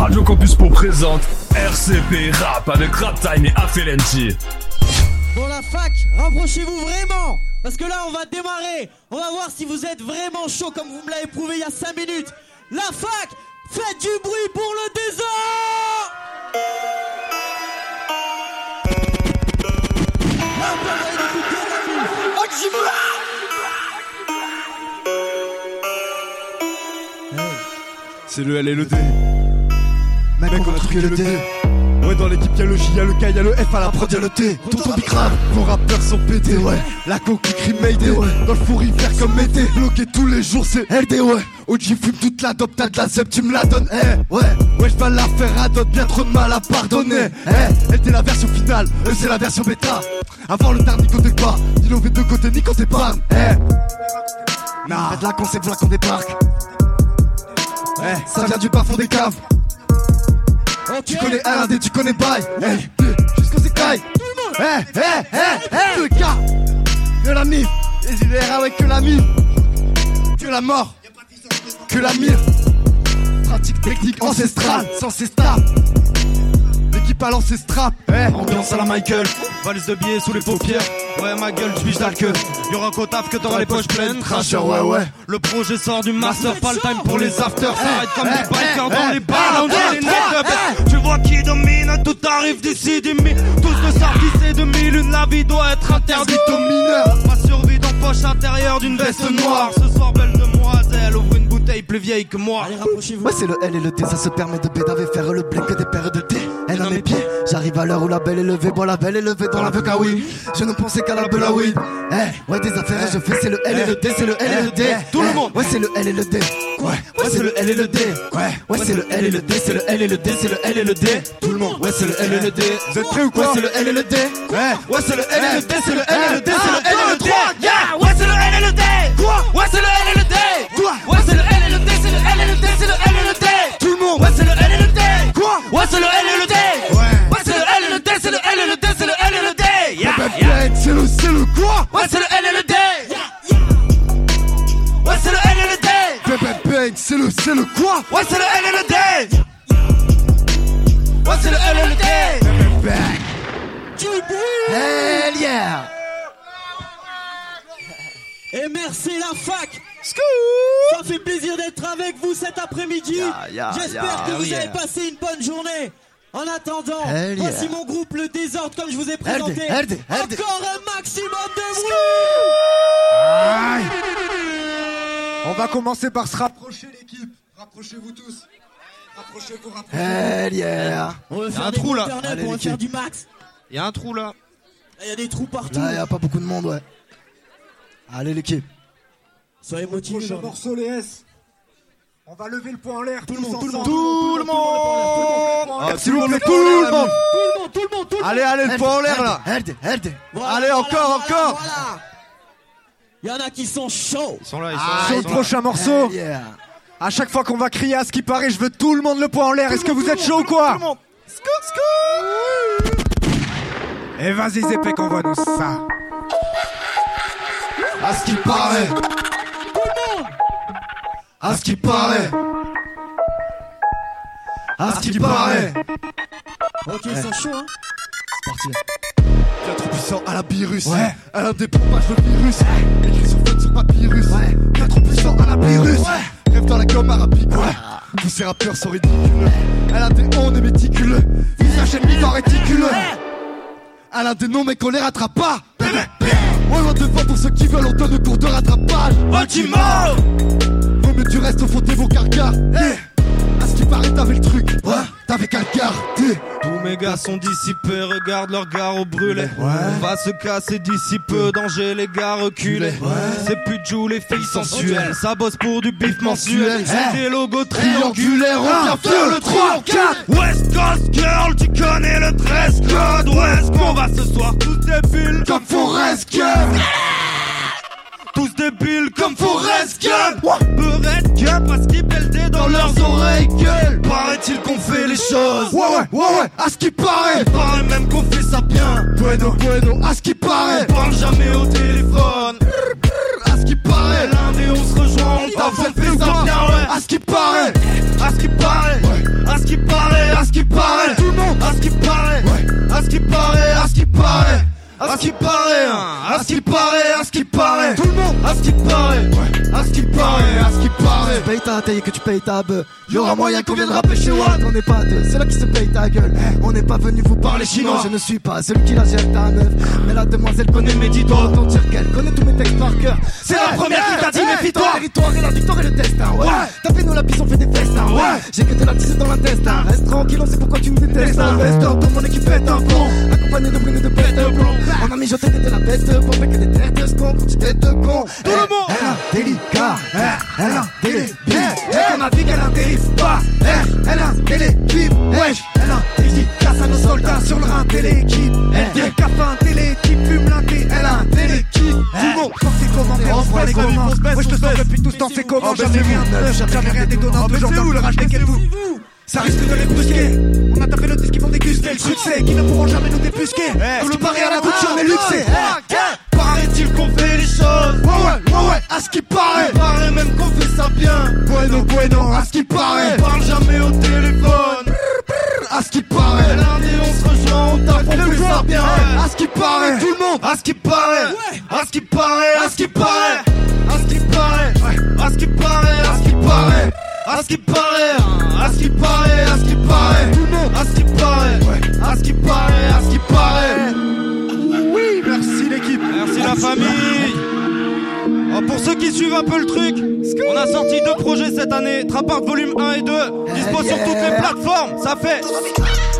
Radio Campus Po présente RCP Rap avec Raptime et Affelenti. Bon la fac, rapprochez-vous vraiment, parce que là on va démarrer. On va voir si vous êtes vraiment chaud comme vous me l'avez prouvé il y a 5 minutes. La fac, faites du bruit pour le désordre. C'est le LD. Mec, on a truqué le D. Ouais, dans l'équipe y'a le J, y'a le K, y'a le F, à la prod y'a le T. Tout ton bicrave, vos rappeurs sont pétés. Ouais, la coque qui crie Mayday. Ouais, dans le four hiver comme été. Bloqué tous les jours, c'est LD, ouais. OG fume toute la dope, t'as de la zep, tu me la donnes, eh. Ouais, ouais, j'vais la faire à d'autres, bien trop de mal à pardonner, eh. LD la version finale, eux c'est la version bêta. Avant le dernier côté pas, dis l'OV de côté, ni quand t'es pas, eh. Nah, de la concept, voilà qu'on débarque. Hey, ça vient du bas-fond des caves. Okay. Tu connais R&D, tu connais Baye. Hey, jusqu'aux écailles. Hey, le cas de la mif. Les IDR avec que la mif. Que la mort. Que la mire. Pratique technique ancestrale. Sans ses stars. L'équipe à l'ancestrap. Hey, ambiance à la Michael. Valise de billets sous les paupières. Ouais, ma gueule, tu biches d'alqueux. Y'aura un quota que t'auras les poches pleines. Crasher, ouais. Le projet sort du master, pas le time pour les afters. S'arrête comme des bikers dans les bars, dans les nets. Tu vois qui domine, tout arrive d'ici 10 000. Tous le savent d'ici 2000, une la vie doit être interdite aux mineurs. Ma survie dans poche intérieure d'une veste noire. Ce soir, belle demoiselle, ouvre une bouteille plus vieille que moi. Allez, rapprochez-vous. Ouais, c'est le L et le D, ça se permet de bédaver, faire le blink des paires de D. Elle a mes pieds, j'arrive à l'heure où la belle est levée. Bois la belle est levée dans la VK, oui. Je ne pensais qu'à la Belaoui. Eh, ouais, des affaires je fais, c'est le L et le D, c'est le L et le D. Tout le monde. Ouais, c'est le L et le D. Ouais, c'est le L et le D. Ouais, c'est le L et le D, c'est le L et le D, c'est le L et le D. Tout le monde. Ouais, c'est le L et le D. Vous êtes prêts ou quoi? Ouais, c'est le L et le D. Ouais, c'est le L et le D, c'est le L et le D, c'est le L et le 3. Yeah, ouais, c'est le L et le D. Quoi? Ouais, c'est le L et le D. Quoi? Ouais, c'est le L et le D, c'est le L et le D, c'est le L et le D. Tout le monde. Ouais, c'est le L et le D. Quoi? Ouais, c'est le L et le D. Ouais, c'est le L et le D, c'est le L et le D, c'est le L et le D. C'est le quoi? Ouais, c'est le L et le D. Ouais, c'est le L et le D. Bang, c'est le quoi? Ouais, c'est le L et le D. Ouais, c'est le L et le D. Bang, du bruit. Hell yeah. Et merci la fac. Ça fait plaisir d'être avec vous cet après-midi. J'espère que vous avez passé une bonne journée. En attendant, voici mon groupe le désordre comme je vous ai présenté. RD. Encore un maximum de bruit. On va commencer par se rapprocher l'équipe. Rapprochez-vous tous. Rapprochez-vous, rapprochez-vous. Yeah. On va faire un trou là. Allez, on va faire du max. Il y a un trou là. Il y a des trous partout. Là, il y a pas beaucoup de monde, ouais. Allez l'équipe. Soyez motivés. Prochain morceau les S. On va lever le poing en l'air, tout le monde. Tout le monde. Allez, le poing en l'air là. Allez, encore. Il y en a qui sont chauds. Ils sont là. Sur le prochain morceau. À chaque fois qu'on va crier à ce qui paraît, je veux tout le monde le poing en l'air. Est-ce que vous êtes chaud ou quoi? Et vas-y Zépé, convoie-nous ça. À ce qui paraît. À ce qui paraît. À ce qui paraît. Ok, ça chaud hein. C'est parti. Bien trop puissant à la virus. Ouais. À la dépompage le virus. Écrit sur fête sur papyrus. Ouais. Bien trop puissant à la virus. Ouais. Rêve dans la gomme arabique. Ouais. Tous ces rappeurs sont ridicules. Elle a des ondes et méticuleux. Visage et mi-temps réticuleux. Elle a des noms mais qu'on les rattrape pas. Ouais, loin devant pour ceux qui veulent, on donne le cours de rattrapage. Ultimo. Mais tu restes au fond de vos carcars. À ce qui paraît t'avais le truc. Ouais, t'avais qu'un quart. Tous mes gars sont dissipés, regarde leur gars au brûlé. On va se casser d'ici peu, danger les gars reculés. C'est Pudjou les filles sensuelles. Ça bosse pour du bif mensuel. C'est des logos triangulaires. On vient faire le 3-4. West Coast Girl, tu connais le 13 code. West, qu'on va ce soir tous débiles comme Forest Gump. Tous débiles comme Forest Gump. Beurette Gump, à skip LD dans leurs oreilles gueule. Paraît-il qu'on fait les choses. Ouais, à ce qui paraît. Il paraît même qu'on fait ça bien. Bueno, à ce qui paraît. On parle jamais au téléphone. À ce qui paraît. L'un et on se rejoint, on t'a fait ça bien, ouais. À ce qui paraît. À ce qui paraît. À ce qui paraît. qu'il paraît, à ce qu'il paraît, à ce qu'il paraît, à ce qu'il paraît, à ce qu'il paraît. Tout le monde, à ce qu'il paraît, ouais, à ce qu'il paraît, à ce qu'il paraît. Tu payes ta taille, que tu payes ta beuh. Y'aura moyen qu'on vienne rapper chez Watt. On n'est pas deux, c'est là qui se paye ta gueule. On n'est pas venu vous parler chinois. Je ne suis pas celui qui la gère ta meuf. Mais la demoiselle connaît mes dix doigts. Autant dire qu'elle connaît tous mes textes par cœur. C'est la première qui t'a dit méfie-toi. Le territoire et la victoire et le destin, ouais. Tapez-nous la piste, on fait des festins, ouais. J'ai que de la tisse dans l'intestin. Reste tranquille, on sait pourquoi tu me détestes. Investor dans mon équipe est un plomb. Accompagné de brunes et de bêtes de plomb. On a mijoté, t'étais la bête pour faire que des têtes de seconde quand tu t'es de con. Tout le monde. Elle a délicat, elle a délibé. On a dit qu'elle a dérive pas, elle a délibé. Wesh, elle a dédicace à nos soldats sur le rein téléquipe. Elle décape un téléquipe, fume l'inté, elle a un téléquipe. Tout le monde, quand c'est commentaire, on se bat les commandes. Wesh, je te sens depuis tout ce temps, c'est comment. J'avais rien de neuf, j'avais rien d'étonnant. Toujours dans le rage des vous. Ça risque de les brusquer. On a tapé le disque, ils vont déguster le succès qui ne pourront jamais nous débusquer. Tout le pari à la bouche, on est luxé. Paraît-il qu'on fait les choses. Ouais, à ce qui paraît. Il paraît même qu'on fait ça bien. Ouais, non, à ce qui paraît. On parle jamais au téléphone. À ce qui paraît. Lundi, on se rejoint, on tape, on fait ça bien. À ce qui paraît. Tout le monde. À ce qui paraît. À ce qui paraît. À ce qui paraît. À ce qui paraît. À ce qui paraît. À ce qui paraît. À ce qui paraît, à ce qui paraît, à ce qui paraît, tout le monde, à ce qui paraît, ouais, à ce qui paraît, à ce qui paraît. Oui, merci l'équipe, merci la famille. Oh, pour ceux qui suivent un peu le truc, on a sorti 2 projets cette année, Trapart volume 1 et 2, dispo sur toutes les plateformes, ça fait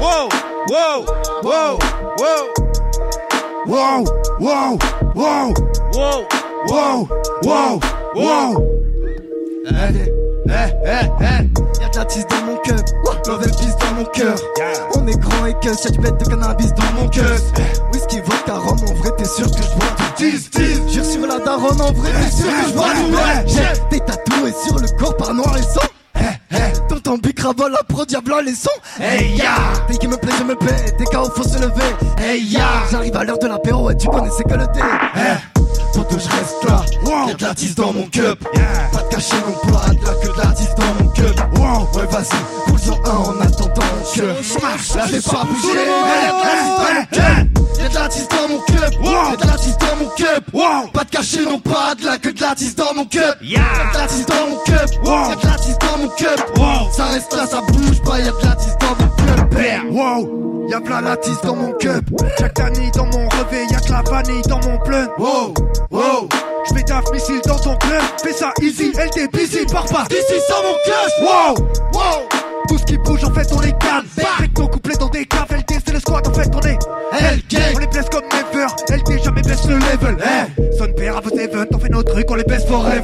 wow, wow, wow, wow, wow, wow, wow, wow, wow, wow, wow. Y'a de la tisse dans mon cup, l'envers pisse dans mon cœur. On est grand et cuss, y'a du bête de cannabis dans mon cuss. Whisky, vodka, rhum, en vrai t'es sûr que je vois du tease. Jure sur la daronne, en vrai t'es sûr que je vois du vrai. J'ai des tatoués sur le corps par noir et sang. T'entends bicrabole, la pro, diable, les sons. Hey ya, dès qu'il me plaît, je me paie. Des KO, faut se lever. Hey ya, j'arrive à l'heure de l'apéro et tu connaissais que le thé. Surtout je reste là, y'a de la tisse dans mon cup. Pas de cachet non plus, y'a que de la tisse dans mon cup. Ouais vas-y, roule sur un en attendant que là j'ai pas bougé. Y'a de la tisse dans mon cup, y'a de la tisse dans mon cup. Pas de cachet non plus, y'a que de la tisse dans mon cup. Y'a de la tisse dans mon cup, y'a de la tisse dans mon cup. Ça reste là, ça bouge pas, y'a de la tisse dans mon cup. Y'a plein la tisse dans mon cup. Jack Danny dans mon revêt, y'a que la vanille dans mon plein. Wow, je mets taf missile dans ton club. Fais ça easy, LD busy, pars pas d'ici sans mon clutch. Wow, tout ce qui bouge en fait on les calme. Recto couplé dans des caves, LD c'est le squad en fait on est LD. On les blesse comme never, LD jamais baisse le level. Son père à vos events, on fait nos trucs, on les baisse forever.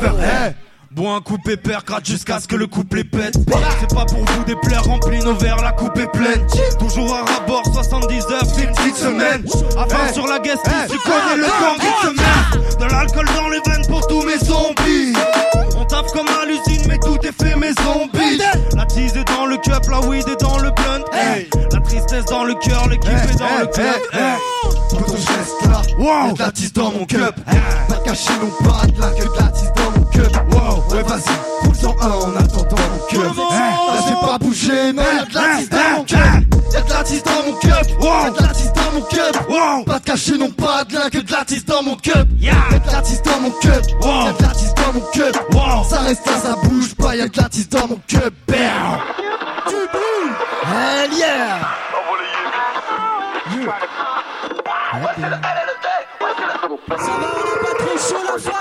Bois un coup pépère, gratte jusqu'à ce que le couple les pète. C'est pas pour vous des pleurs, remplis nos verres, la coupe est pleine. Toujours à rabord, 70 heures, c'est une petite semaine. Avant sur la guest list, tu connais le camp qui te merde. De l'alcool dans les veines pour tous mes zombies. On taffe comme à l'usine, mais tout est fait, mes zombies. La tease est dans le cup, la weed est dans le blunt. La tristesse dans le cœur, l'équipe est dans le club. Tout je reste là, y'a de la tease dans mon cup. Pas caché non pas, là que de la tease dans mon cup. Ouais vas-y, roule sur un en attendant mon cœur. Là j'ai pas bougé, mais y'a de la tisse dans mon cup. Y'a de la tisse dans mon cup. Y'a de la tisse dans mon cup. Pas de cachet non pas de l'un que de la tisse dans mon cup. Y'a de la tisse dans mon cup. Y'a de la tisse dans mon cup. Ça reste là, ça bouge pas, y'a de la tisse dans mon cup. Tu boules. Hell yeah. What's in the LD? What's in the LD? Ça va, on est pas très chaud la fac.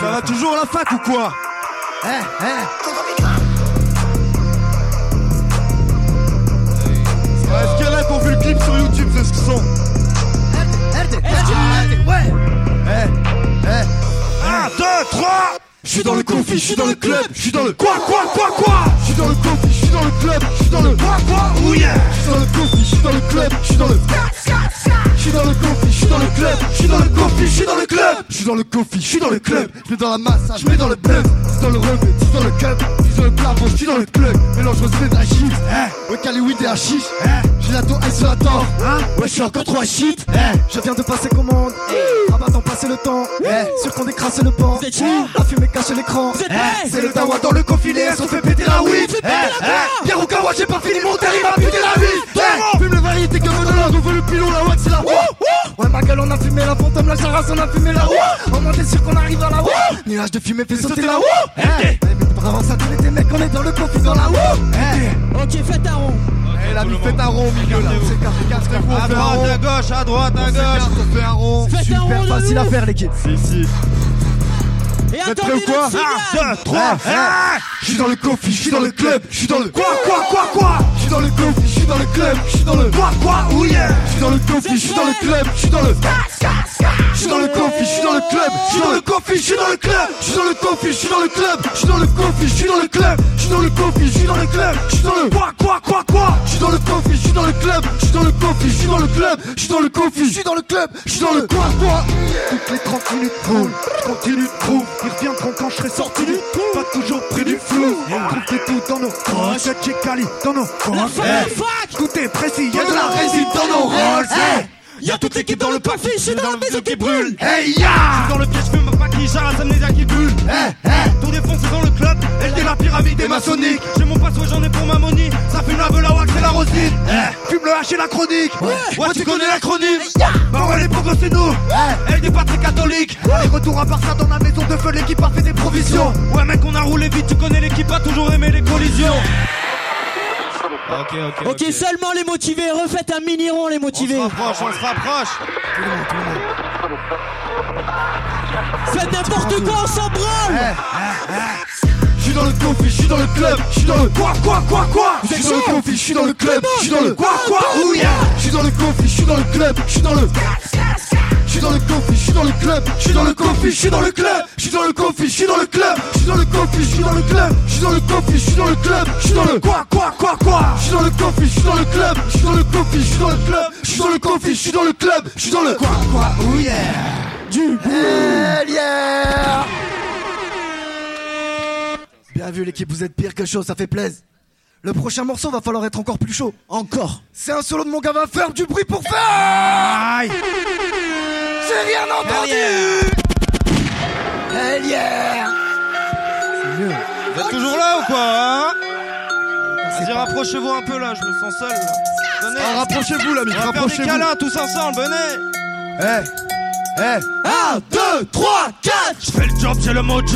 Ça va toujours la fac ou quoi? Est-ce qu'il y en a qui ont vu le clip sur YouTube de ce son? Ouais. 1, 2, 3. J'suis dans le conflit, j'suis dans le club, j'suis dans le quoi. J'suis dans le conflit, j'suis dans le club, j'suis dans le quoi. J'suis dans le conflit, j'suis dans le club, j'suis dans le. J'suis dans le conflit, j'suis dans le club, j'suis dans le coffee, j'suis dans le club, j'suis dans le coffee, j'suis dans le club, j'mets dans la masse, j'mets dans le bluff, j'suis dans le revêt, j'suis dans le club, j'suis dans le plafond, j'suis dans le club, mélange recette d'achille, ouais caliwid et hachiche, j'ai la tour ice sur la tente, ouais j'suis encore trop hachite, je viens de passer commande, rabattant passer le temps, sûr qu'on décrasse le pan, la fumée cache l'écran, c'est le tawa dans le coffee, les S on fait péter la weed, bien au kawa j'ai pas fini mon terrible à péter la vie, fume le variété que on veut le pilon, la wax c'est la ouais ma gueule on a fumé la fantôme, la jarasse on a fumé la wouh. On est sûr qu'on arrive à la wouh. Nuage de fumée fait sauter la wouh. Bravo ça tous les mecs on est dans le conflit dans la wouh. Ok faites un rond. Eh la vie faites un rond au milieu là. C'est carré à droite à gauche, à droite à gauche. On fait un rond. Super facile à faire l'équipe. Si si. Et attendez le quoi 1, 2, 3, j'suis dans le coffee, j'suis dans le club, j'suis dans le quoi. J'suis dans le coffee, j'suis dans le club, j'suis dans le quoi, oh yeah. J'suis dans le coffee, j'suis dans le club, j'suis dans le j'suis dans le coffee, j'suis dans le club, j'suis dans le coffee, j'suis dans le club, j'suis dans le coffee, j'suis dans le club, j'suis dans le coffee, j'suis dans le club, j'suis dans le coffee, j'suis dans le club, j'suis dans le quoi. J'suis dans le coffee, j'suis dans le club, j'suis dans le coffee, j'suis dans le club, j'suis dans le coffee, j'suis dans le club, j'suis dans le quoi. Toutes les 30 minutes roule, continue de trouver. Ils reviendront quand je serai sorti du trou, pas toujours près du flou. On trouve des tout dans nos poches, j'ai cali dans nos poches. Tout est précis, y'a de la résine dans nos rolls. Y'a toute l'équipe dans le papier, j'suis dans le maison qui brûle. Hey ya! J'suis dans le pied, j'fume ma paquille, j'arrasse amnésia qui bulle. Tout défoncé dans le club, LD la pyramide des maçonniques. J'ai mon passe, ouais j'en ai pour ma money. Ça fume la veuve, la wax et la rosine. Fume le hache et la chronique. Ouais, tu connais la chronique. Bah ouais, les pauvres, c'est nous. LD pas très catholique. Les retours à part ça dans la maison de feu, l'équipe a fait des provisions. Ouais, mec, on a roulé vite, tu connais l'équipe, a toujours aimé les collisions. Ok, seulement les motivés, refaites un mini rond les motivés. On se rapproche. Faites n'importe quoi, on s'en branle. J'suis dans le conflit, j'suis dans le club, j'suis dans le quoi. J'suis dans le conflit, j'suis dans le club, j'suis dans le quoi, oh yeah. J'suis dans le conflit, j'suis dans le club, j'suis dans le j'suis dans le conflit, j'suis dans le club, j'suis dans le conflit, j'suis dans le club, j'suis dans le conflit, j'suis dans le club, j'suis dans le conflit, j'suis dans le club, j'suis dans le conflit, j'suis dans le club, j'suis dans le quoi. J'suis dans le conflit, j'suis dans le club, j'suis dans le conflit, j'suis dans le club, j'suis dans le conflit, j'suis dans le club, j'suis dans le quoi, oh yeah. Du hell yeah. Bien vu l'équipe, vous êtes pire que chaud, ça fait plaisir. Le prochain morceau va falloir être encore plus chaud. Encore. C'est un solo de mon gars, va faire du bruit pour faire. Aïe. J'ai rien entendu. Hell yeah. C'est mieux. Vous êtes toujours là ou quoi hein? Vas-y, rapprochez-vous un peu là, je me sens seul là. Venez. Ah, rapprochez-vous là, mais rapprochez-vous. On va faire des câlins tous ensemble, venez. Eh 1, 2, 3, 4. J'fais le job, j'ai le mojo.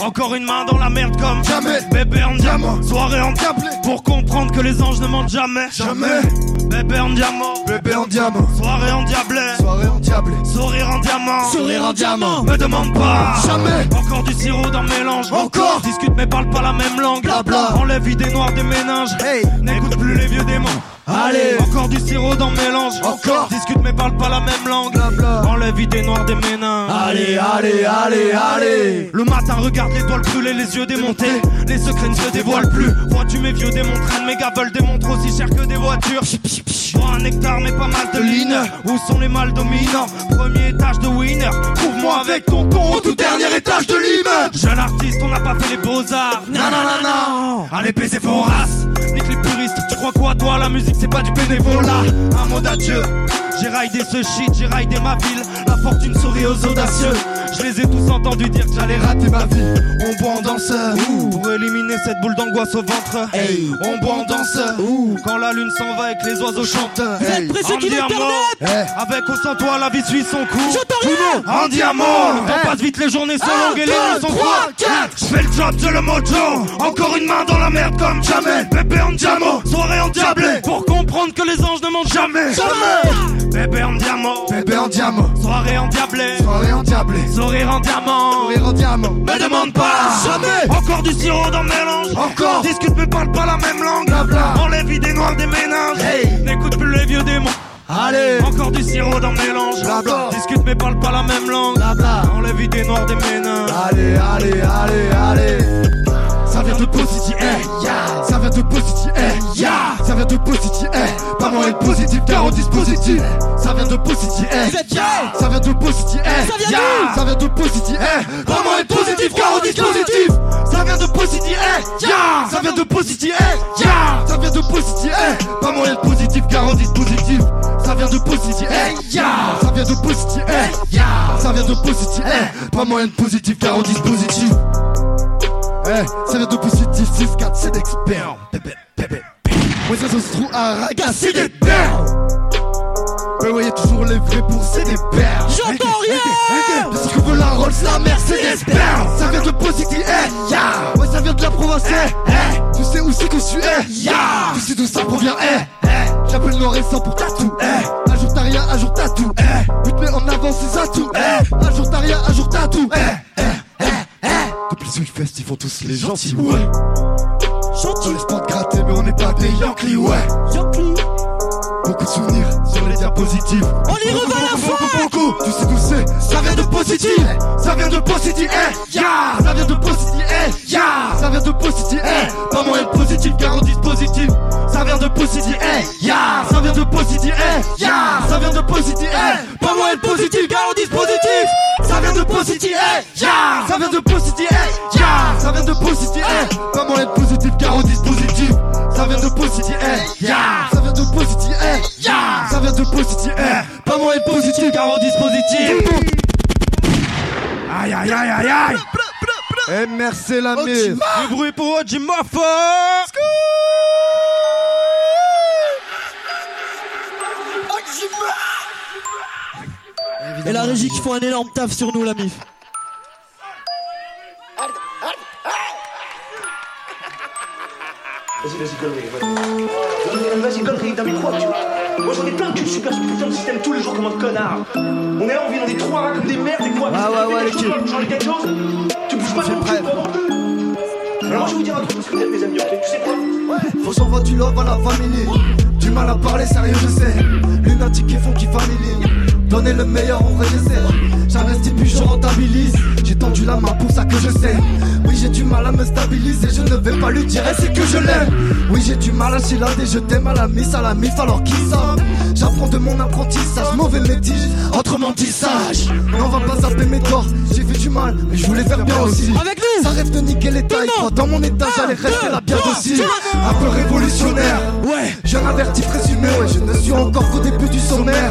Encore une main dans la merde comme jamais. Bébé en diamant, soirée en diable. Pour comprendre que les anges ne mentent jamais. Jamais. Bébé en diamant, bébé en diamant. Soirée en diable, soirée en diable. Sourire en diamant, sourire en diamant. Me demande pas, jamais. Encore du sirop dans le mélange. Encore. Discute mais parle pas la même langue. Blabla. Enlève idées noires des méninges. Hey. N'écoute plus les vieux démons. Allez. Encore du sirop dans le mélange. Encore. Discute mais parle pas la même langue. Blabla. Enlève idées noires des méninges. Allez. Le matin regarde l'étoile brûler, les yeux démontés. Les secrets ne se dévoilent plus. Vois-tu mes vieux démons traînent. Mes gars veulent des montres aussi chères que des voitures. Bois un hectare mais pas mal de lignes. Où sont les mâles dominants? Premier étage de winner. Trouve-moi avec ton con au tout dernier étage de l'immeuble. Jeune artiste, on n'a pas fait les beaux-arts. Non. Allez baiser vos races. Nique les puristes, tu crois quoi toi? La musique c'est pas du bénévolat. Un mot d'adieu. J'ai raidé ce shit, j'ai raidé ma ville. La fortune sourit aux audacieux. Je les ai tous entendus dire que j'allais rater ma vie. On boit en danseur pour éliminer cette boule d'angoisse au ventre. Hey. On boit en danseur quand la lune s'en va et que les oiseaux chantent. Vous êtes pressés qu'il est internet. Avec ou sans toi, la vie suit son cours. J'entends rien. En diamant. On passe vite, les journées sont longues et les nuits sont courtes. 4. Je fais le job, j'ai le mojo. Encore une main dans la merde comme jamais. Bébé en diamant, soirée en diablé. Pour comprendre que les anges ne mentent jamais. Bébé en diamant, bébé en diamant. Soirée en diablé, soirée en diablé. Sourire en diamant, sourire en diamant. Me demande pas, jamais. Encore du sirop dans le mélange. Encore. Discute mais parle pas la même langue. Blabla. Enlève idées noires des méninges. Hey. N'écoute plus les vieux démons. Allez. Encore du sirop dans le mélange. Blabla. Discute mais parle pas la même langue. Blabla. Enlève idées noires des méninges. Allez. vient de positif, eh, yeah. Ça vient de positif, eh, yeah. Ça vient de positif, eh. Parlons être positif car on dispositif. Ça vient de positif, eh, yeah. Ça vient de positif, eh, yeah. Ça vient de positif, eh. Parlons être positif car on dispositif. Ça vient de positif, eh, yeah. Ça vient de positif, eh, yeah. Ça vient de positif, eh. Parlons être positif car on dispositif. Ça vient de positif, eh, yeah. Ça vient de positif, eh, yeah. Ça vient de positif, eh. Pas moyen de positif car on dispositif. Eh, ça vient de positif, 6-4, c'est d'expert. Bébé, bébé, bébé. Ouais, ça se trouve à raga, c'est des pères. Mais ouais, y'a toujours les vrais pour c'est des pères. J'entends rien. Parce que veut la Rolls, la mère, c'est des pères. Ça vient de positif, eh, ya. Ouais, ça vient de la province, eh, eh. Tu sais où c'est qu'on suit, eh, ya. Tu sais d'où ça provient, eh, eh. J'appelle noir et sang pour tatou, eh. Un jour t'as rien, un jour t'as tout, eh. Tu te mets en avant, c'est ça tout, eh. Un jour t'as rien, un jour t'as tout, eh, eh. Depuis ce fest, ils font tous les gentils, ouais. Gentils. On laisse pas de gratter, mais on n'est pas des Yankees, ouais. Yankees. Beaucoup de souvenirs sur les diapositives. On les revoit à la fois. Beaucoup, tu sais d'où c'est. Ça vient de positif. Ça vient de positif, eh, ya. Ça vient de positif, eh, ya. Ça vient de positif, eh. Pas moyen de positif, garantie positive. Ça vient de positif, eh, ya. Ça vient de positif, eh, ya. Ça vient de positif, eh. Pas moyen de positif, garantie positive. Ça vient de positif, eh, ya. Ça vient de positif, eh, ya. Ça vient de positif, eh. Pas moyen de positif, garantie positive. Ça vient de positif, eh, ya. Ça vient de positif, eh. Yeah. Ça vient de positif, eh. Pas moins être positif car on dispositif. Aïe aïe aïe aïe aïe. Eh merci la mise. Du bruit pour Odimofo. Et la régie qui font un énorme taf sur nous la mif. Vas-y, connerie, t'as mis trois culs. Moi j'en ai plein de culs super sur putain de système tous les jours comme un connard. On est là, on vit dans des trois rats comme des merdes et quoi. Ah ouais, ouais, genre les quatre choses, tu bouges pas ton cul pendant deux. Alors moi je vais vous dire un truc parce que t'aimes mes amis, ok, tu sais quoi. Ouais, faut s'envoyer du love à la famille. Du mal à parler, sérieux, je sais. Lunatique qui font qui famille. Donner le meilleur, on réserve. J'investis puis je rentabilise. J'ai tendu la main pour ça que je sais. Oui, j'ai du mal à me stabiliser. Je ne vais pas lui dire, c'est que je l'aime. Oui, j'ai du mal à chilader. Je t'aime à la mif, alors qui ça. J'apprends de mon apprentissage. Mauvais métige, autrement dit sage. On va pas zapper mes torts. J'ai fait du mal, mais je voulais faire bien aussi. Avec nous, ça rêve de niquer les tailles. Dans mon état, j'allais rester là bien aussi. Un peu révolutionnaire. Ouais, j'ai un averti présumé. Ouais, je ne suis encore qu'au début du sommaire.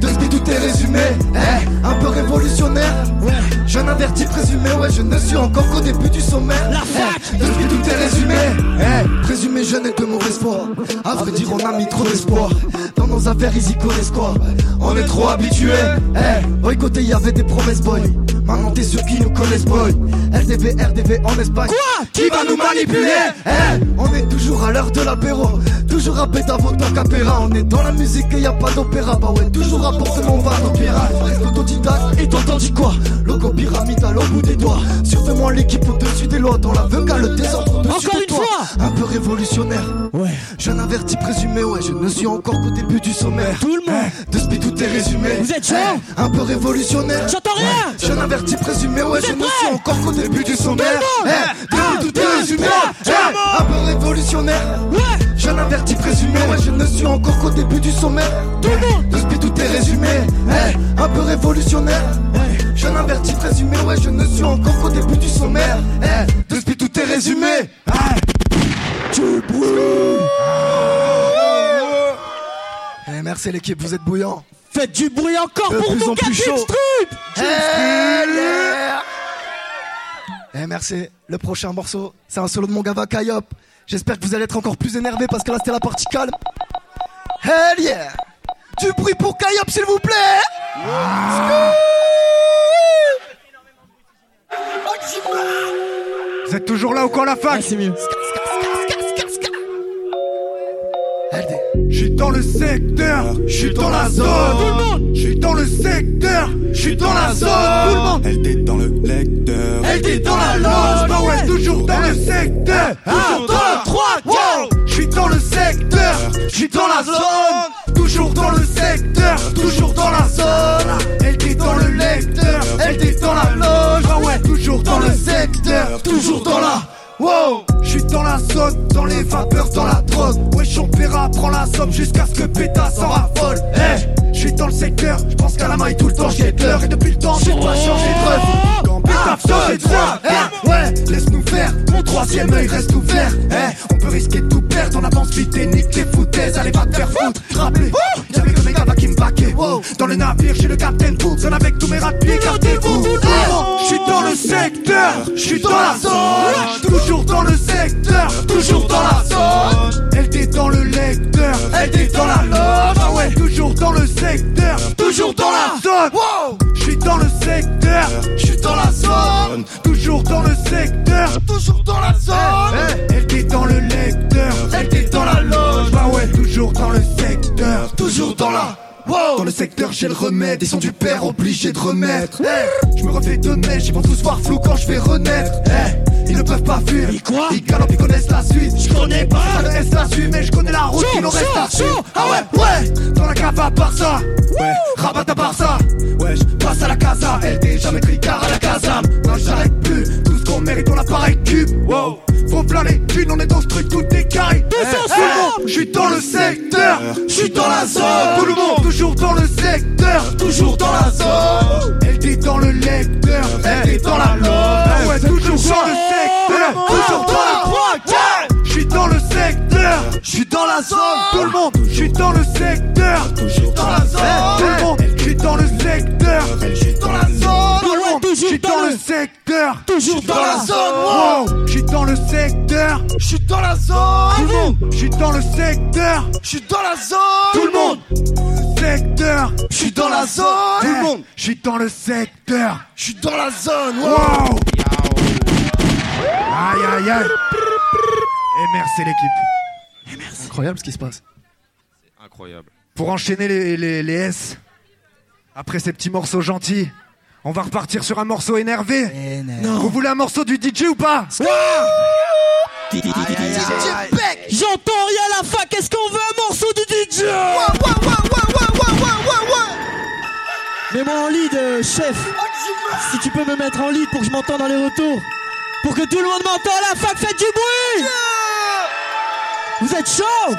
De ce qui tout est résumé, eh, un peu révolutionnaire. Ouais. Jeune averti présumé, ouais, je ne suis encore qu'au début du sommaire. La fac, de ce qui tout est résumé, eh, présumé jeune et de mauvaise foi. À vrai dire, on a mis trop d'espoir. Dans nos affaires, ils y connaissent quoi. On est trop habitués, eh. Boycotté, y avait des promesses, boy. Maintenant, t'es sûr qu'ils nous connaissent, boy. LDV, RDV en Espagne. Quoi ? Qui va nous manipuler ? Eh, on est toujours à l'heure de l'apéro. Toujours à Bédavo, tant qu'apéra. On est dans la musique et y'a pas d'opéra. Bah ouais, toujours à Portement, on va à l'opéra. Reste autodidacte et t'entendis quoi ? Logo pyramidal au bout des doigts. Sûrement l'équipe au-dessus des lois. Dans la veuga, le désordre au-dessus de toi. Un peu révolutionnaire. Ouais. Jeune averti présumé, ouais, je ne suis encore qu'au début du sommaire. Tout le monde. De ce tout est résumé. Vous êtes chaud ? Un peu révolutionnaire. J'entends rien. Jeune averti présumé, ouais, je ne suis encore qu'au début du sommaire. Tout est résumé, un peu révolutionnaire. Jeune averti présumé, ouais, je ne suis encore qu'au début du sommaire. De ce tout est résumé, un peu révolutionnaire. Jeune averti présumé, ouais, je ne suis encore qu'au début du sommaire. De ce tout est résumé. Tu brûles. Merci l'équipe, vous êtes bouillants. Faites du bruit encore pour nous gâter le Eh merci, le prochain morceau, c'est un solo de mon gars Kayop. J'espère que vous allez être encore plus énervés parce que là c'était la partie calme. Hell yeah. Du bruit pour Kayop s'il vous plaît. Vous êtes toujours là ou quoi la fac? Ouais, c'est mieux. J'suis dans le secteur, j'suis dans la zone. J'suis dans le secteur, j'suis dans la zone. Elle était dans le lecteur, elle était dans la loge. Bah ouais, toujours dans le secteur, toujours dans le 3-4. J'suis dans le secteur, j'suis dans la zone. Toujours dans le secteur, toujours dans la zone. Elle était dans le lecteur, elle était dans la loge. Bah ouais, toujours dans le secteur, toujours dans la. Wow. prends la somme jusqu'à ce que Péta s'en raffole. Hey, je suis dans le secteur, je pense qu'à la maille tout le temps j'ai de l'heure. Et depuis le temps j'ai pas changé de ref. Quand Péta changé de voix, ouais, laisse-nous faire, mon troisième œil reste ouvert. Hey, on peut risquer de tout perdre, on avance vite et nique tes foutaises. Allez va te faire foutre, rappelez, j'avais que mes gars qui me baquaient. Dans le navire j'ai le captain Foot, zone avec tous mes rats de pied, écartez-vous. Je suis dans le secteur, je suis dans la zone, toujours dans le secteur, toujours dans la zone. LD dans le lecteur, LD dans la love, ah ouais, toujours dans le secteur, toujours dans la zone. Wow, je suis dans le secteur, je suis dans la zone, toujours dans le secteur, toujours dans la zone. LD dans le lecteur, LD dans la loge, bah ouais, toujours dans le secteur, toujours dans la. Wow. Dans le secteur j'ai le remède, ils sont du père obligés de remettre. Je me refais de neige, ils vont tous voir flou quand je vais renaître. Ils ne peuvent pas fuir, ils galopent, ils connaissent la suite. Je connais pas le S la suite, mais je connais la route qui nous reste à suivre. Ah ouais, ouais, dans la cave à part ça, ouais, rabat à part ça, ouais, je passe à la casa. LD jamais tricard à la casa, non j'arrête plus, tout ce qu'on mérite on l'a pareil cube. Wow. Faut plein les thunes, on est dans ce truc, tout est carré. Je suis dans le secteur, je suis dans la zone. Tout le monde, toujours dans le secteur, toujours dans la zone. LD dans le lecteur, LD dans la loge. Ouais, toujours dans le secteur, toujours dans la. Je suis dans le secteur, je suis dans la zone. Tout le monde, je suis dans le secteur, toujours dans la zone. Tout le monde, je suis dans le secteur, je suis dans la zone. Tout le monde, je suis dans le secteur, toujours dans la zone. Je suis dans le secteur, je suis dans la zone. Tout le monde, je suis dans le secteur, je suis dans la zone. Tout le monde, secteur, je suis dans la zone. Tout le monde, je suis dans le secteur, je suis dans la zone. Wow. Aïe aïe aïe. Et merci l'équipe. Et merci. Incroyable ce qui se passe. C'est incroyable. Pour enchaîner les S, après ces petits morceaux gentils, on va repartir sur un morceau énervé. Non. Vous voulez un morceau du DJ ou pas? DJ Beck. J'entends rien à la fac, est-ce qu'on veut un morceau du DJ? Mets-moi en lead, chef. Si tu peux me mettre en lead pour que je m'entende dans les retours. Pour que tout le monde m'entende à la fac, faites du bruit. Vous êtes chaud?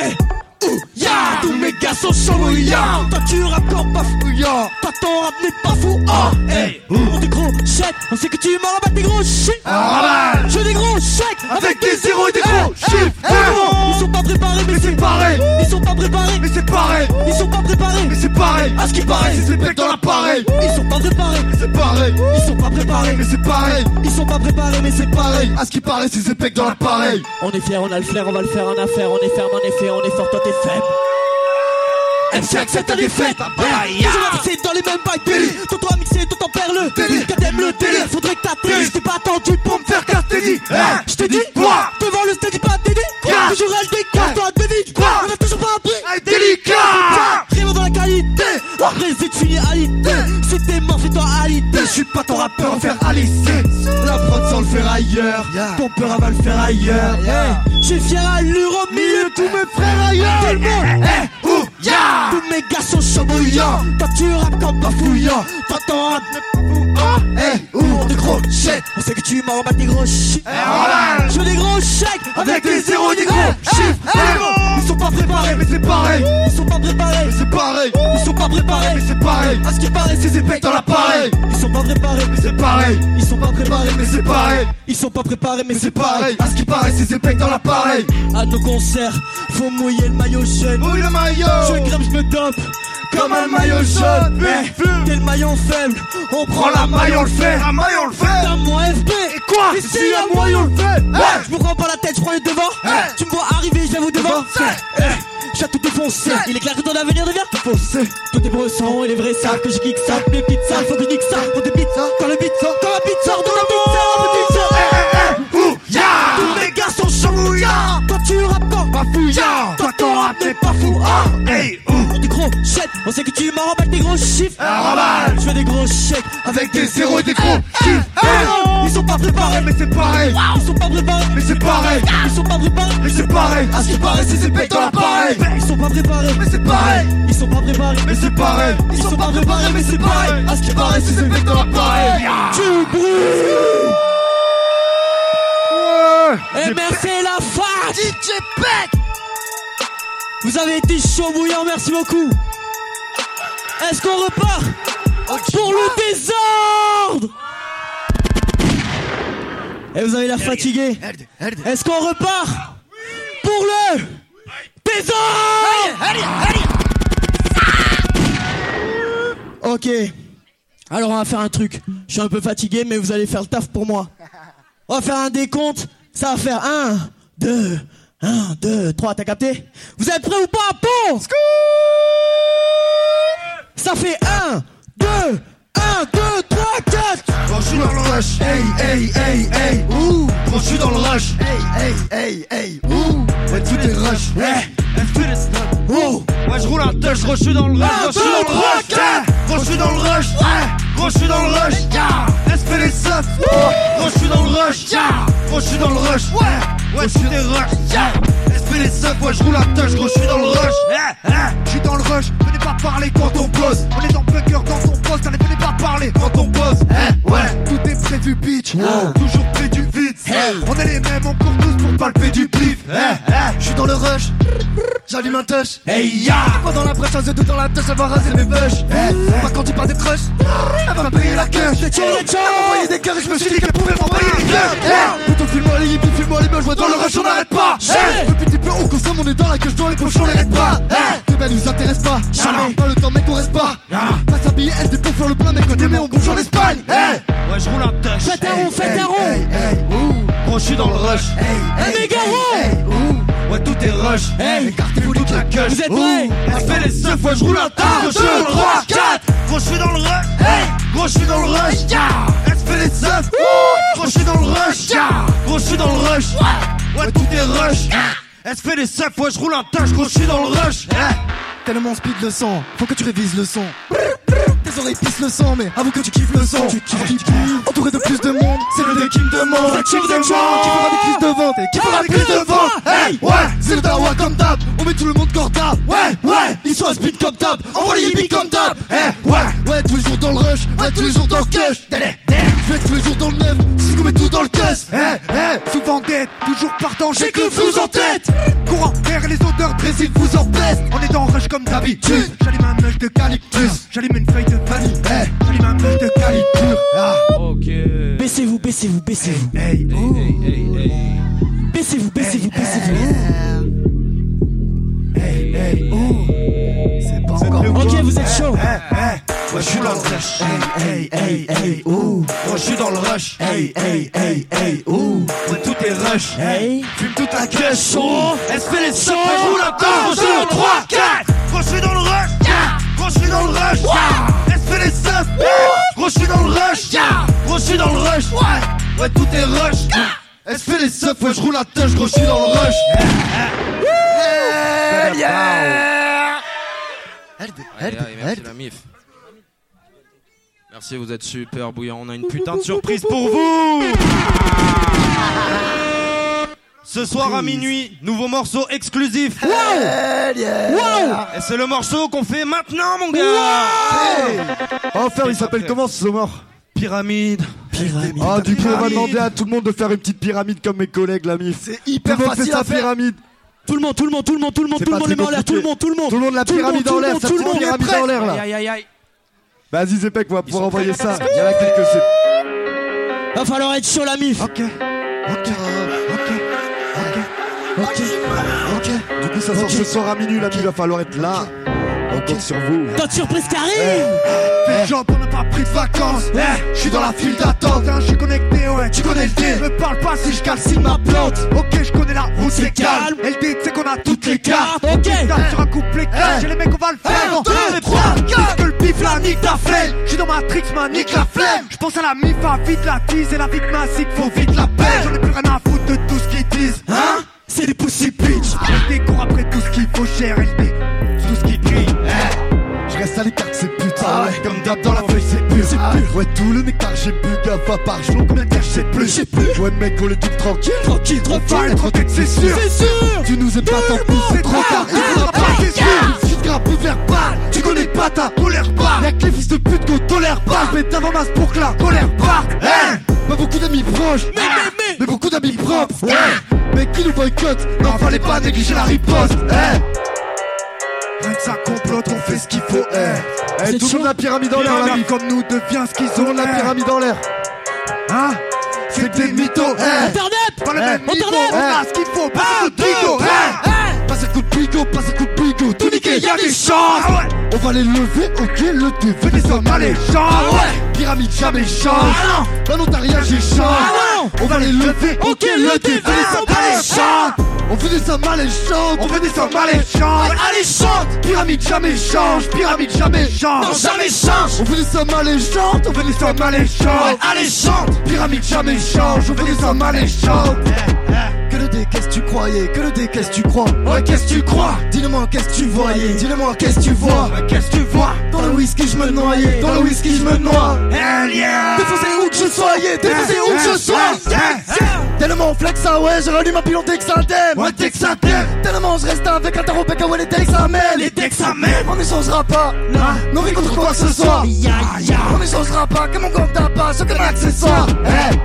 Hey, ouh, ya, yeah. Tous mes gars sont chauds, ya. Yeah. Toi tu rappes en baf, ya. Yeah. Pas ton rap n'est pas fou, ah, oh. Hey, on est gros chèques, on sait que tu m'en rabattes des gros chiffres. Ah, rabat. Je des gros chèques, avec des zéros et des gros chiffres. Ils sont pas préparés, mais c'est pareil. Ils sont pas préparés, mais c'est pareil. Ils sont pas préparés, mais c'est pareil. À ce qui paraît, c'est les mecs dans l'appareil. Ils sont pas préparés, mais c'est pareil. Ils sont pas préparés, mais c'est pareil. Ils sont pas préparés, mais c'est pareil. À ce qui paraît, c'est les mecs dans l'appareil. On est fiers, on a le flair, on va le faire en affaire. On est ferme, en effet, on est fort, toi t'es faible. MC accepte à des fêtes. Ils sont mixés dans les mêmes bails. Tonton a mixé, tonton perd le délire. Quand t'aimes le délire, faudrait que t'atterris. J'étais pas attendu pour me faire casser dit. J't'ai dit, quoi? Devant le stage, pas dédié. Toujours LD, toi dédié. On a toujours pas appris. Délicat. Rien dans la qualité. Après, c'est fini à l'idée. C'était mort, fais-toi à l'idée. J'suis pas ton rappeur, on faire alicer. La prod sans le faire ailleurs. Ton peur, va le faire ailleurs. J'suis fier à l'Europe, milieu tous mes frères ailleurs. Tout le monde. Yeah. Tous mes gars sont chauds bouillants. Toi tu rappes comme bafouillant. Toi t'en rap n'est pas fou. Hey, ou des gros chèques. On sait que tu m'en bats des gros chiffres. Hey, je veux des gros chèques avec des zéros et des gros chiffres. Ils sont pas préparés mais c'est pareil. Ils sont pas préparés mais c'est pareil. Ils sont pas préparés mais c'est pareil. À ce qui paraît c'est épais dans l'appareil. Ils sont pas préparés mais c'est pareil. Ils sont pas préparés mais c'est pareil. Ils sont pas préparés mais c'est pareil. À ce qui paraît c'est épais dans l'appareil. À nos concerts faut mouiller le maillot jaune. Mouille le maillot. Je grimpe, je me dope comme un maillot jaune. Mais t'es le maillon faible. On prend la maille, on le fait. La maille, on le fait. T'as mon FB. Et quoi? Et si la maille, on le fait. Ouais, je me prends pas la tête, je prends les devants. Tu me vois arriver, je viens vous devant. J'ai tout défoncé. Il est clair que ton avenir devient tout faussé. Tout est brossant, il est vrai ça. Que je kick ça, mes pizzas. Faut que je nique ça. Faut des pizzas. Quand le beat sort, quand la beat sort, dans la pizza, on peut dire ça. Tous les gars sont chambouillants. Toi tu rappes quand pas fouillant. Toi ton rap n'est pas fou. Hey, ouh, des gros chèques, on sait que tu m'en remballes des gros chiffres. Je veux des gros chèques avec des zéros et des gros chiffres. Ils sont pas préparés mais c'est pareil. Ils sont pas préparés mais c'est pareil. Ils sont pas préparés mais c'est pareil. À ce qui paraît c'est épais dans l'appareil. Ils sont pas préparés mais c'est pareil. Ils sont pas préparés mais c'est pareil. Ils sont pas préparés mais c'est pareil. À ce qui paraît c'est épais dans l'appareil. Tu brilles. Et merci la fac. DJ Pet. Vous avez été chaud bouillant, merci beaucoup. Est-ce qu'on repart pour le désordre? Et vous allez la fatiguer. Est-ce qu'on repart pour le désordre? Ok. Alors on va faire un truc. Je suis un peu fatigué, mais vous allez faire le taf pour moi. On va faire un décompte. Ça va faire 1, 2, 1, 2, 3. T'as capté? Vous êtes prêts ou pas? Bon. Ça fait 1, 2, 1, 2, 3, 4. Quand je suis dans le rush, hey, hey, hey, hey, ouh. Quand je suis dans le rush, hey, hey, hey, hey, ouh. Ouais, tout est rush, ouais. Oh. Ouais, je roule un touch, je suis dans le rush, je suis dans le rush, yeah. Quand je suis dans le rush, ouais. Quand je suis dans le rush, yeah. Laisse faire les softs, oh. Quand je suis dans le rush, yeah. Quand je suis dans le rush, ouais. Ouais, je suis des rush, yeah. Laisse faire les softs, ouais, je roule un touch, je suis dans le rush, eh, eh. Je suis dans le rush, venez pas parler quand on bosse. On est dans le bunker, dans ton poste, allez, venez pas parler quand on bosse, eh, ouais. Tout est prévu, bitch, wow. Toujours près du vide, hey. On est les mêmes, on court tous pour palper du pif, eh, eh. Je suis dans le rush, j'allume un touch, hey, ya. Pas dans la brèche, un Z2 dans la touche, elle va raser mes bush, eh, eh. Pas quand tu parles des crushs, elle va me payer la queue. Elle m'a envoyé des cœurs et je me suis dit qu'elle pouvait m'envoyer des cœurs. Plutôt filme-moi les hippies, filme-moi les meufs, je vois dans le rush, on n'arrête pas. Depuis petit peu on consomme, on est dans la queue, je dois les poches, on les reste pas. Demain nous intéresse pas, jamais pas le temps mec on reste pas. Passe à billet SD pour faire le plein mec, côté mais on bouge en Espagne. Ouais je roule un touch. Faites un rond. Quand je suis dans le rush, hey, hey, ouais tout est rush, hey, écartez-vous toute la gueule. Vous êtes prêts? Elle fait les seufs, ouais je roule un tas. 1, 2, 3, 4. Quand je suis dans le rush, hey. Quand je suis dans le rush, yeah. Elle fait les seufs, quand je suis dans le rush, yeah. Quand je suis dans le rush, ouais tout est rush, yeah. Elle fait les seufs, ouais je roule un tas. Quand je suis dans le rush, hey. Tellement speed le sang, faut que tu révises le son. Tes oreilles pissent le sang, mais avoue que tu kiffes le son. Tu kiffes, entouré de plus de monde, c'est le dé qui me demande. Qui fera des crises de vente et qui fera des crises de vent. Hey, ouais, c'est le dawa comme d'hab, on met tout le monde cordable. Ouais, ils sont à speed comme d'hab, envoie les hippies comme d'hab. Eh, ouais, tous les jours dans le rush, ouais, tous les jours dans le cash. Faites tous les jours dans le même, si je vous mets tout dans le caisse. Souvent dead, toujours partant, j'ai que le flou en tête. Courant vers les odeurs, Brésil vous empêche. On est dans le rush comme d'habitude. J'allume un meuf de calicus, j'allume une feuille de vanille, j'allume un meuf de calicure. Ok. Baissez-vous, baissez-vous, baissez-vous. Hey, hey, hey, baissez-vous, baissez-vous, baissez-vous. Hey, hey, oh. C'est pas encore. Ok, vous êtes chaud. Ouais, je suis dans le rush, hey, hey, hey, hey, ouh. Ouais, je suis dans le rush, hey, hey, hey, hey, ouh. Ouais, tout est rush, hey. Fume toute la gueule, chaud. Elle se fait les seufs, je roule un temps, 2, 3, 4. Quand je suis dans le rush, quand je suis dans le rush, elle se fait les seufs, quand je suis dans le rush, quand je suis dans le rush, ouais, tout est rush, elle se fait les seufs, ouais, je roule un touch, quand je suis dans le rush. Yeah. Merci la mif. Merci, vous êtes super bouillants, on a une putain de surprise pour vous! Ce soir à minuit, nouveau morceau exclusif! Wow! Et c'est le morceau qu'on fait maintenant, mon gars! Wow! Enfin, il s'appelle comment ce mort? Pyramide. Pyramide. Ah, du coup, on va demander à tout le monde de faire une petite pyramide comme mes collègues, la mif. C'est hyper facile à faire! Pyramide. Tout le monde, les mains en l'air, tout le monde! Tout le monde, la pyramide en l'air, ça fait une pyramide en l'air, là! Aïe, aïe, aïe! Vas-y Zépé, on va pouvoir envoyer ça. Il y a la clé que c'est. Va falloir être chaud la mif. Ok. Du coup ça sort ce soir à minuit, la mif, va falloir être là. On compte sur vous. T'as une surprise qui arrive. Les gens, on n'a pas pris de vacances. Je suis dans la file d'attente. Je suis connecté, ouais, tu connais le dé. Me parle pas si je calcine ma plante. Ok, je connais la route, c'est calme. LD, tu sais qu'on a toutes les cartes. Ok, sur un couplet, j'ai les mecs, on va le faire. 1, 2, 3, 4. La nique ta flemme, j'suis dans Matrix, ma nique la flemme. J'pense à la mif, à vite la tease et la vite massique, faut vite la paix. J'en ai plus rien à foutre de tout ce qu'ils disent. Hein? C'est des pussy bitch. LD court après tout ce qu'il faut, cher LD. Tout ce qui crie, j'reste à l'écart de ces putes. Comme d'hab dans la feuille, c'est pur. Ouais, tout le nectar, j'ai bu, gaffe par jour, combien de cash, j'ai plus. Ouais, mec, on le dit tranquille. On va être en tête, c'est sûr. Tu nous aimes pas tant plus, c'est trop tard. Plus vers balle, tu connais pas ta colère barre. Y'a que les fils de pute qu'on tolère pas. Je mets d'avant masse pour que la colère barre. Pas beaucoup d'amis proches, mais beaucoup d'amis. habits propres, ouais. Mais qui nous boycotte, n'en fallait pas négliger la riposte, hey. Rien que ça complote, on fait ce qu'il faut, hey. Hey, tout le monde la pyramide en l'air, l'ami, comme nous devient ce qu'ils ont, la pyramide en l'air. Hein? C'est des mythos, hey. Internet! Pas le même mytho, on a ce qu'il faut, passez le coup de bigot, hey. Passez le coup de bigot, passez le coup de bigot, tout niqué, y'a des chances, ah ouais. On va les lever, ok, le TV, des hommes alléchants, ah ouais. Pyramide jamais change, ah non, non, t'as rien, j'ai chance, ah ouais. On va les lever, ok, le TV, des hommes alléchants. On fait des sommes alléchantes, on fait des sommes alléchantes, alléchantes. Pyramide jamais change, pyramide jamais change, non jamais change. On fait des sommes alléchantes, on fait des sommes alléchantes, alléchantes. Pyramide jamais change, on fait des sommes alléchantes. Que le dé, qu'est-ce tu croyais, que le dé, qu'est-ce tu crois, ouais qu'est-ce tu crois. Dis-le-moi qu'est-ce tu voyais, dis-le-moi qu'est-ce tu vois, ouais qu'est-ce tu vois. Dans le whisky je me noyais, dans le whisky je me noie. Hell yeah. Défoncé où que je soyais, défoncé où que je sois. Tellement flex, ah ouais, j'ai relu ma pilon Texadem. Ouais, Texadem. Tellement je reste avec un tarot Pekka, ouais, les Texamen. Les Texamen. On échangera pas, non, non, contre quoi ce soir. On échangera pas, comme on compte t'as pas, c'est comme un accessoire. Hey.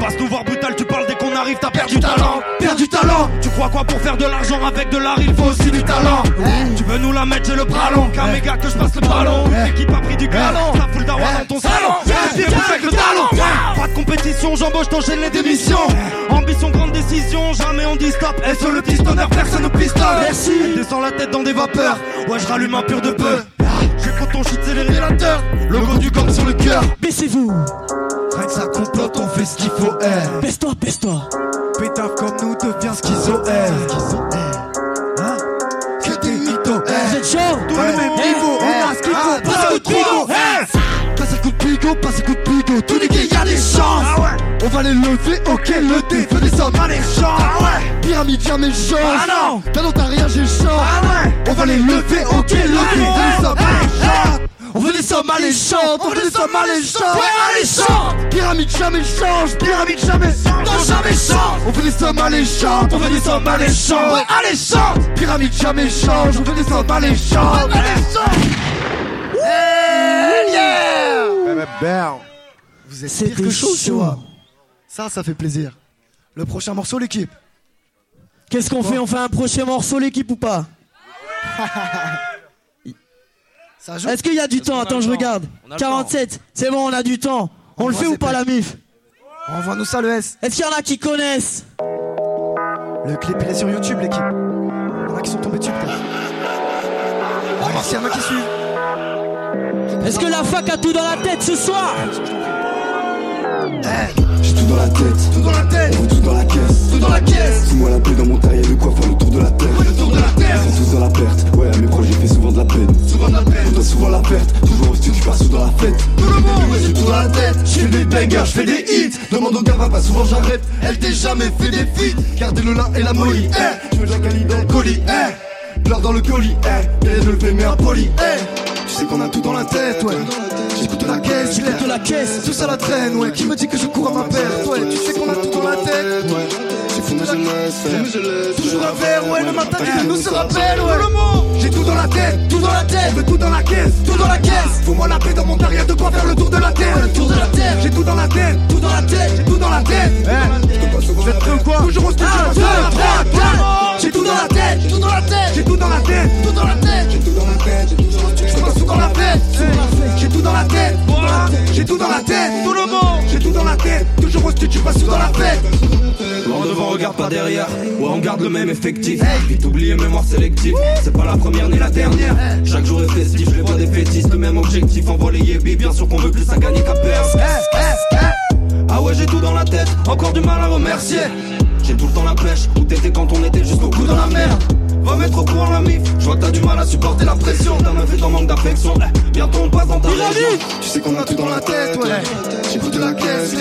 Passe nous voir brutal, tu parles dès qu'on arrive, t'as perdu talent. Perdu talent. Tu crois quoi pour faire de l'argent avec de l'art, il faut aussi du talent. Hey. Tu veux nous la mettre, j'ai le bras long. Qu'un méga que je passe le ballon. L'équipe a pris du galon, ça fout le dawa dans ton salon. J'ai avec le talent. Pas de compétition, j'embauche, t'enchaînes les démissions. Ambition, grande décision, jamais on dit stop. Et sur le pistonner, personne au pistonne. Merci. Descends la tête dans des vapeurs. Ouais, je rallume un pur de peu. Je prends ton shit, c'est les révélateurs. Logo du gang sur le cœur. Baissez-vous. Rien que ça complote, on fait ce qu'il faut, eh. Baisse-toi, baisse-toi. Pétard comme nous devient schizo, eh. Hein? Que des mythos, eh. Vous êtes chaud? Tous les mêmes niveaux, on a ce qu'il faut. Passez le coup de bigot, eh. Passez le coup de bigot, passez le coup de bigot. Tout niqué, y'a des chances. On va les lever, ok, le dé, fais des sommes alléchants, ah ouais. Pyramide jamais change, ah non, là non t'as rien, j'ai le chant, ah ouais. On va les lever, ok, le dé, fais des sommes alléchantes. On veut des sommes alléchantes, on veut des sommes alléchantes, ouais, alléchantes. Pyramide jamais change, pyramide jamais change, non jamais change. On veut des sommes alléchantes, on veut des sommes alléchantes, ouais, alléchantes. Pyramide jamais change, on veut des sommes alléchantes, alléchantes. Hey, yeah. Vous êtes quelque chose, tu vois. Ça fait plaisir. Le prochain morceau, l'équipe. Qu'est-ce qu'on fait? On fait un prochain morceau, l'équipe, ou pas? Ça joue. Est-ce qu'il y a du temps? Attends, je regarde. 47, c'est bon, on a du temps. On le fait ou pas, la mif? Envoie-nous ça, le S. Est-ce qu'il y en a qui connaissent? Le clip, il est sur YouTube, l'équipe. Il y en a qui sont tombés dessus, peut-être. On va voir s'il y en a qui suivent. Est-ce que la fac a tout dans la tête ce soir? Hey. J'ai tout dans la tête, tout dans la tête, tout dans la caisse, tout dans la caisse. Sous moi la pluie dans mon terrier, le coiffeur, le tour de la terre, ouais, le tour de la terre. Ils sont tous dans la perte, ouais, à mes projets fait souvent de la peine, souvent de la peine. On doit souvent la perte, toujours au studio, je pars sous dans la fête. Tout le monde, ouais, j'ai tout dans la tête, je fais des bangers, je fais des hits. Demande au gars, pas souvent j'arrête, elle t'a jamais fait des feats. Gardez le lin et la molly, eh, je mets de la cali dans le colis, eh, de l'or dans le colis, eh, et je le fais mais impoli, eh. Tu sais qu'on a tout dans la tête, ouais. J'écoute la caisse, j'écoute la caisse. Tout ça la traîne, ouais. Qui me dit que je cours à ma perte, ouais. Tu sais qu'on a tout dans la tête, ouais. J'ai fou ma jeunesse, toujours un verre, ouais. Le matin qui nous se rappelle, ouais. J'ai tout dans la tête, tout dans la tête. Je veux tout dans la caisse, tout dans la caisse. Fous-moi la paix dans mon derrière, de quoi faire le tour de la terre, le tour de la terre. J'ai tout dans la tête, tout dans la tête. J'ai tout dans la tête, je vais te prendre quoi? Toujours au studio, j'ai tout dans la tête, j'ai tout dans la tête. J'ai tout dans la tête, tout dans la tête. J'ai tout dans la tête, dans la tête, j'ai tout dans la tête, j'ai tout dans la tête, tout le monde, j'ai tout dans la tête, toujours au studio, tu passes tout dans la fête. En devant, regarde pas derrière, ouais, on garde le même effectif. Vite oublié, mémoire sélective, c'est pas la première ni la dernière. Chaque jour est festif, je les vois des fétiches, le même objectif, envoie les yébis, bien sûr qu'on veut plus à gagner qu'à perdre. Ah ouais, j'ai tout dans la tête, encore du mal à remercier. J'ai tout le temps la pêche, où t'étais quand on était jusqu'au cou dans la mer. Va mettre au courant la mif, je vois que t'as du mal à supporter la pression. T'as même fait ton manque d'affection, bientôt on passe dans ta région. Tu sais qu'on a tout dans la tête, ouais. J'écoute la caisse,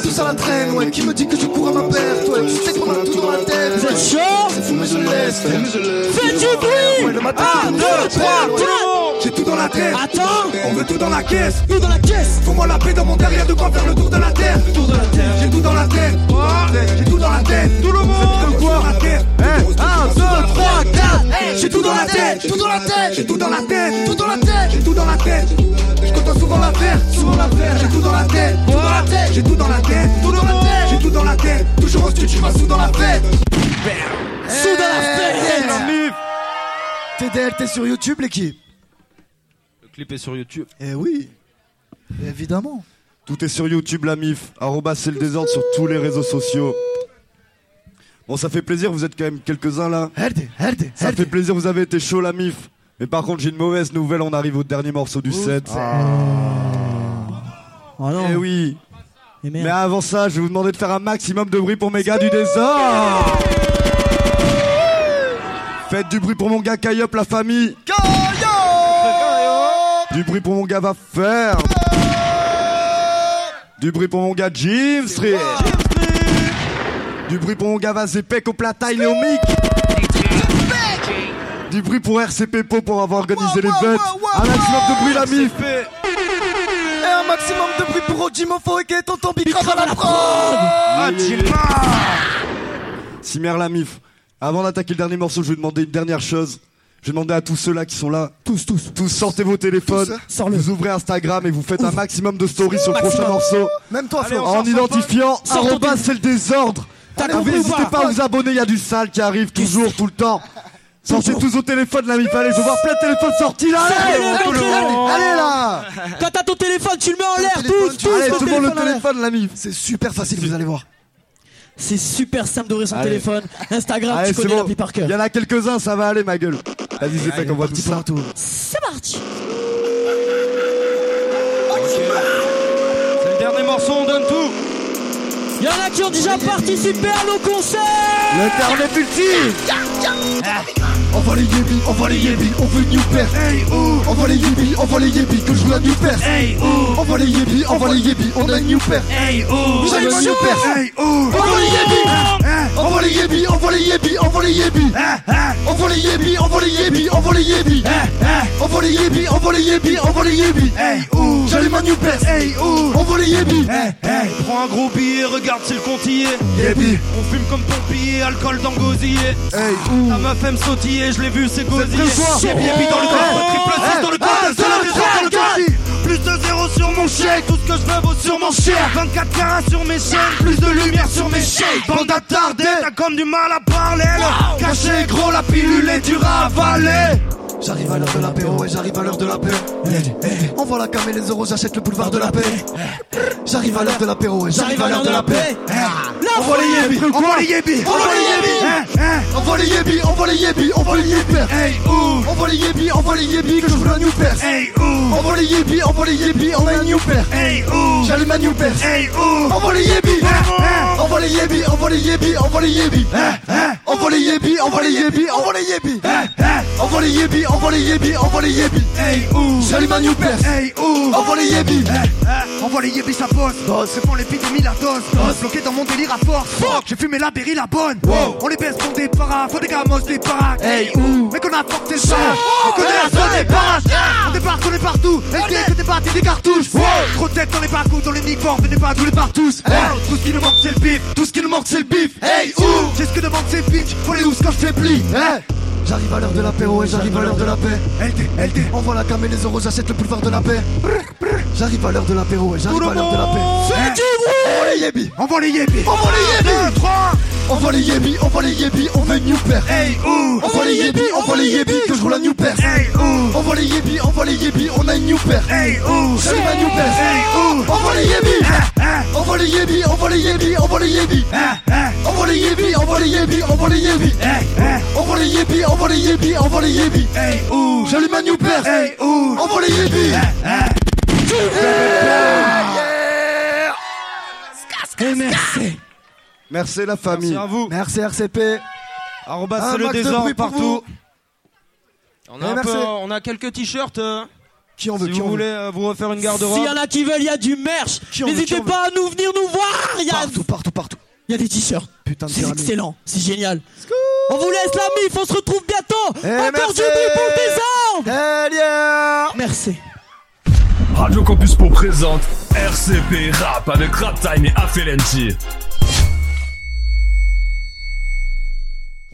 tout ça la traîne, ouais. Qui me dit que je cours à ma perte, ouais. Tu sais qu'on a tout dans la tête, vous êtes chaud? C'est fou mais je laisse, fais du bruit. 1, 2, 3, 4. J'ai tout dans la tête, attends. On veut tout dans la caisse, tout dans la caisse. Fous-moi la paix dans mon derrière, de quoi faire le tour de la terre, le tour de la terre. J'ai tout dans la tête, j'ai tout dans la tête. Tout le monde, quoi? 1, 2, 3. J'ai tout dans la tête, tout dans la tête, j'ai tout dans la tête, tout dans la tête, j'ai tout dans la tête. Je compte souvent la perte, souvent la perte. J'ai tout dans la tête, j'ai tout dans la tête, tout dans la tête, j'ai tout sous dans la tête. Toujours au studio, tu m'as sous dans la tête. Sous dans la tête. TDL, t'es sur YouTube, l'équipe. Le clip est sur YouTube. Eh oui, évidemment. Tout est sur YouTube, la MIF. @ c'est le désordre sur tous les réseaux sociaux. Bon, ça fait plaisir, vous êtes quand même quelques-uns là. Ça fait plaisir, vous avez été chaud, la MIF. Mais par contre, j'ai une mauvaise nouvelle, on arrive au dernier morceau du set. Oh non. Eh oui. Mais avant ça, je vais vous demander de faire un maximum de bruit pour mes gars du désordre. Faites du bruit pour mon gars Kayop, la famille. Kayop. Du bruit pour mon gars va faire. Du bruit pour mon gars Jim Street. Du bruit pour mon gars va Zépé, au plata, il est au mic. Du bruit pour RCP Po pour avoir organisé les fêtes. Un maximum de bruit, la MIF. Et un maximum de bruit pour Odimofo et qui est tonton Bicra à la prod. Simère, la MIF. Avant d'attaquer le dernier morceau, je vais demander une dernière chose. Je vais demander à tous ceux-là qui sont là. Tous, sortez vos téléphones. Vous ouvrez Instagram et vous faites un maximum de stories sur le prochain morceau. Même toi, Florian. En identifiant @ c'est le désordre. N'hésitez pas à vous abonner, il y a du sale qui arrive toujours, tout le temps. Sortez tous au téléphone, la MIF, allez, je vais voir plein de téléphones sortis là. Allez là. Quand t'as ton téléphone, tu le mets en l'air, tous. Allez, tout le monde le téléphone, la MIF. C'est super facile, vous allez voir. C'est super simple d'ouvrir son téléphone. Instagram, allez, tu connais l'appli par cœur. Il y en a quelques-uns, ça va aller, ma gueule. Vas-y, c'est fait qu'on voit tout ça. Partout. C'est parti. C'est le dernier morceau, on donne tout. Il y en a qui ont déjà participé à nos concerts. L'internet ultime. On voit les yébis, on voit les yébis, on veut New Perth. Hey, oh. On voit les yébis, on voit les yébis, que je joue la New Perth. Hey, oh. On voit les yébis, on voit les yébis, on a New Perth. Hey, oh. J'aime le New Perth. Hey, oh. On voit les yébis, on voit les yébis, on voit les yébis, on voit les yébis. On voit les yébis, on voit les yébis, on voit les yébis. On voit les yébis, on voit les yébis, on voit les yébis. Hey, oh. J'allume ma New Perth. Hey, oh. On voit les yébis. Prends un gros billet, regarde c'est le comptier. Yébis. On fume comme pompier, alcool dans gosier. Hey, oh. Ta meuf aime sautiller. Je l'ai vu, c'est gosier. J'ai bien mis dans le coffre, triple 6 dans le coffre, c'est la raison dans le coffre. Plus de 0 sur mon chèque, tout ce que je veux vaut sur mon cher. 24 carats sur mes chaînes, plus de lumière sur mes shakes. Bande attardée, t'as comme du mal à parler. Caché gros, la pilule est dure à avaler. J'arrive à l'heure de la paix, ouais, j'arrive à l'heure de la paix. On voit la cam et les euros, j'achète le boulevard de la paix. J'arrive à l'heure de la paix, ouais, j'arrive à l'heure de la paix. On voit les yébis, on voit les yébis, on voit les yébis. On voit les yébis, on voit les yébis, on voit les yébis. On voit les yébis, on voit les yébis, que je veux la New Perth. On voit les yébis, on voit les yébis, on a une New Perth. J'allume ma New Perth. On voit les yébis, on voit les yébis, on voit les yébis, on voit les yébis. On voit les yébis, on voit les yébis, on voit les yébis. On voit les yébis, on voit les yébis, on voit les yébis. J'allume ma New Perth. On voit les yébis, on voit les yébis, ça bosse. Se prend l'épidémie, la dose. Bloqué dans mon délire à force. J'ai fumé la berry, la bonne. On les baisse pour des paras, faut des gamos, des paras. Mec, on apporte ses chars, on connaît la zone des paras. On débarque, on est partout. LD, des batteries, des cartouches. Trop de tête dans les bagous, dans les nippons, venez pas tous les partous. Tout ce qui nous manque, c'est le bif. Tout ce qui nous manque, c'est le bif. C'est ce que demande ces bitches, faut les housses quand je faiblis. J'arrive à l'heure de la paix, ouais, j'arrive à l'heure de la paix. LD, on voit la cam et les euros, j'achète le boulevard de la paix. J'arrive à l'heure de l'apéro, ouais, j'arrive à l'heure de la paix. On voit les yébis, on voit les yébis, on voit les yébis. On voit les yébis, on voit les yébis, on veut une New Perth. On voit les yébis, on voit les yébis, que je roule la New Perth. On voit les yébis, on voit les yébis, on a une New Perth. J'allume ma New Perth. On voit les yébis, on voit les yébis, on voit les yébis, on voit les yébis. On voit les yébis, on voit les yébis, on voit les yébis. On voit les yébis, on voit les yébis, on voit les yébis. J'allume ma New Perth. On voit les yébis. Et merci. Merci la famille. Merci à vous. Merci RCP. @ c'est le désordre partout. On a quelques t-shirts. Qui en veut, si qui vous voulez vous refaire une garde-robe. S'il y en a qui veulent, il y a du merch. N'hésitez pas à nous venir nous voir. Partout. Il y a des t-shirts. C'est excellent. C'est génial. On vous laisse la MIF. On se retrouve bientôt. Encore du bruit pour le désordre. Merci. Radio Campus Po présente RCP Rap avec Raptime et Affelenti.